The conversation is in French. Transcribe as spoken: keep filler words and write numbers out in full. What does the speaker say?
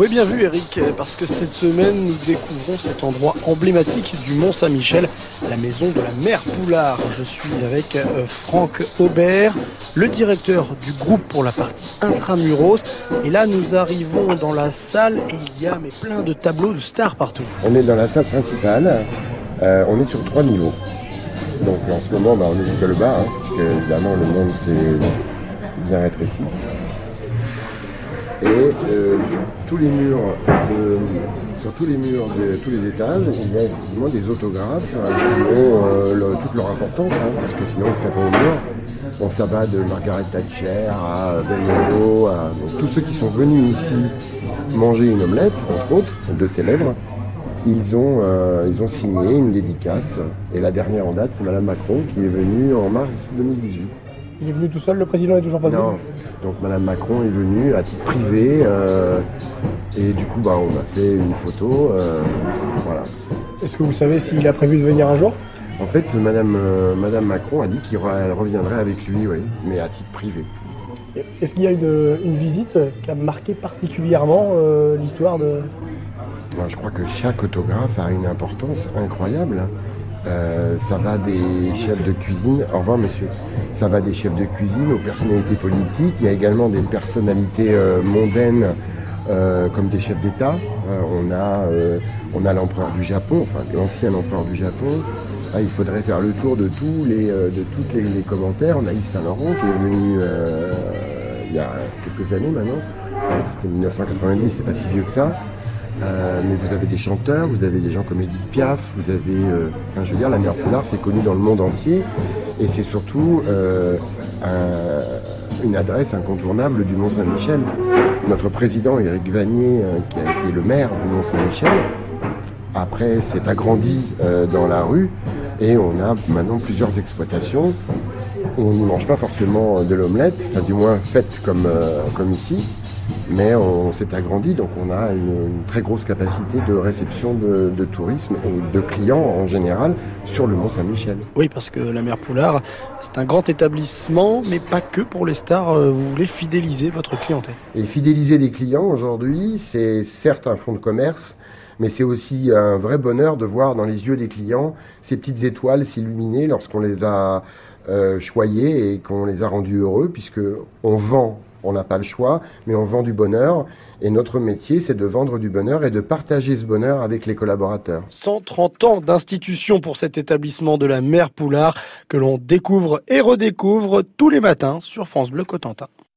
Oui, bien vu Eric, parce que cette semaine nous découvrons cet endroit emblématique du Mont-Saint-Michel, la maison de la Mère Poulard. Je suis avec euh, Franck Aubert, le directeur du groupe pour la partie intramuros. Et là nous arrivons dans la salle et il y a mais, plein de tableaux de stars partout. On est dans la salle principale, euh, on est sur trois niveaux. Donc en ce moment bah, on est jusqu'à le bas, hein, parce que évidemment le monde s'est bien rétréci. Et euh, sur tous les murs, de, sur tous les murs de tous les étages, il y a effectivement des autographes avec euh, le, toute leur importance, hein, parce que sinon on ne serait pas au mur. Bon, ça va de Margaret Thatcher à Belmondo, à donc, tous ceux qui sont venus ici manger une omelette, entre autres, de célèbres. Ils ont, euh, ils ont signé une dédicace. Et la dernière en date, c'est Madame Macron qui est venue en mars deux mille dix-huit. Il est venu tout seul, le président n'est toujours pas venu ? Non. Donc Madame Macron est venue à titre privé euh, et du coup bah, on a fait une photo. Euh, voilà. Est-ce que vous savez s'il a prévu de venir un jour ? En fait, Madame, euh, Madame Macron a dit qu'elle reviendrait avec lui, oui, mais à titre privé. Est-ce qu'il y a une, une visite qui a marqué particulièrement euh, l'histoire de... Alors, je crois que chaque autographe a une importance incroyable. Euh, ça va des chefs de cuisine, au revoir monsieur, ça va des chefs de cuisine aux personnalités politiques, il y a également des personnalités euh, mondaines euh, comme des chefs d'État, euh, on a, euh, on a l'empereur du Japon, enfin l'ancien empereur du Japon, ah, il faudrait faire le tour de tous les, euh, de toutes les, les commentaires, on a Yves Saint-Laurent qui est venu euh, il y a quelques années maintenant, c'était mille neuf cent quatre-vingt-dix, c'est pas si vieux que ça. Euh, mais vous avez des chanteurs, vous avez des gens comme Edith Piaf, vous avez, euh, enfin, je veux dire, la Mère Poulard, c'est connu dans le monde entier et c'est surtout euh, un, une adresse incontournable du Mont-Saint-Michel. Notre président Éric Vanier, euh, qui a été le maire du Mont-Saint-Michel, après s'est agrandi euh, dans la rue et on a maintenant plusieurs exploitations. On ne mange pas forcément de l'omelette, enfin, du moins faite comme, euh, comme ici. Mais on s'est agrandi, donc on a une, une très grosse capacité de réception de, de tourisme et de clients en général sur le Mont-Saint-Michel. Oui, parce que la Mère Poulard, c'est un grand établissement, mais pas que pour les stars. Vous voulez fidéliser votre clientèle. Et fidéliser des clients aujourd'hui, c'est certes un fonds de commerce, mais c'est aussi un vrai bonheur de voir dans les yeux des clients ces petites étoiles s'illuminer lorsqu'on les a euh, choyées et qu'on les a rendus heureux, puisqu'on vend. On n'a pas le choix, mais on vend du bonheur. Et notre métier, c'est de vendre du bonheur et de partager ce bonheur avec les collaborateurs. cent trente ans d'institution pour cet établissement de la Mère Poulard que l'on découvre et redécouvre tous les matins sur France Bleu Cotentin.